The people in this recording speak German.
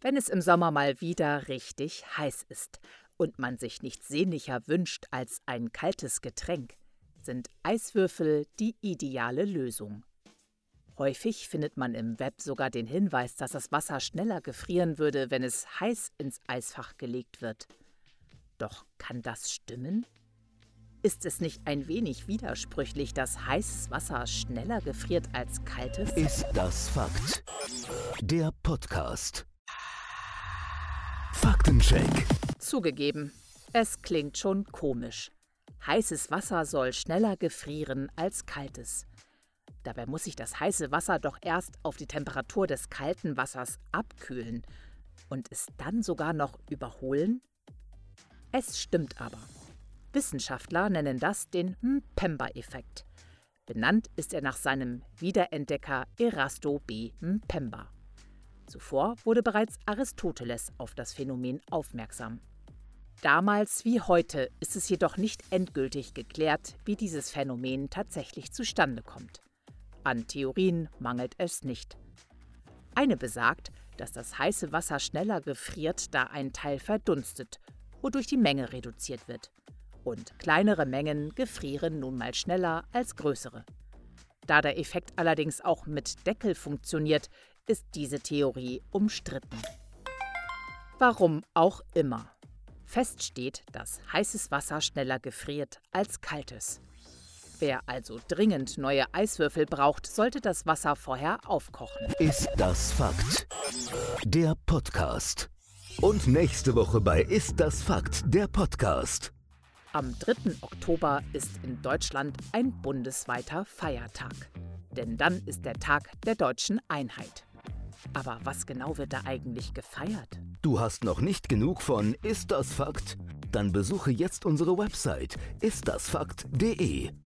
Wenn es im Sommer mal wieder richtig heiß ist und man sich nichts sehnlicher wünscht als ein kaltes Getränk, sind Eiswürfel die ideale Lösung. Häufig findet man im Web sogar den Hinweis, dass das Wasser schneller gefrieren würde, wenn es heiß ins Eisfach gelegt wird. Doch kann das stimmen? Ist es nicht ein wenig widersprüchlich, dass heißes Wasser schneller gefriert als kaltes? Ist das Fakt? Der Podcast. Faktencheck. Zugegeben, es klingt schon komisch. Heißes Wasser soll schneller gefrieren als kaltes. Dabei muss sich das heiße Wasser doch erst auf die Temperatur des kalten Wassers abkühlen und es dann sogar noch überholen? Es stimmt aber. Wissenschaftler nennen das den Mpemba-Effekt. Benannt ist er nach seinem Wiederentdecker Erasto B. Mpemba. Zuvor wurde bereits Aristoteles auf das Phänomen aufmerksam. Damals wie heute ist es jedoch nicht endgültig geklärt, wie dieses Phänomen tatsächlich zustande kommt. An Theorien mangelt es nicht. Eine besagt, dass das heiße Wasser schneller gefriert, da ein Teil verdunstet, wodurch die Menge reduziert wird. Und kleinere Mengen gefrieren nun mal schneller als größere. Da der Effekt allerdings auch mit Deckel funktioniert, ist diese Theorie umstritten. Warum auch immer. Fest steht, dass heißes Wasser schneller gefriert als kaltes. Wer also dringend neue Eiswürfel braucht, sollte das Wasser vorher aufkochen. Ist das Fakt? Der Podcast. Und nächste Woche bei Ist das Fakt? Der Podcast. Am 3. Oktober ist in Deutschland ein bundesweiter Feiertag. Denn dann ist der Tag der deutschen Einheit. Aber was genau wird da eigentlich gefeiert? Du hast noch nicht genug von Ist das Fakt? Dann besuche jetzt unsere Website istdasfakt.de.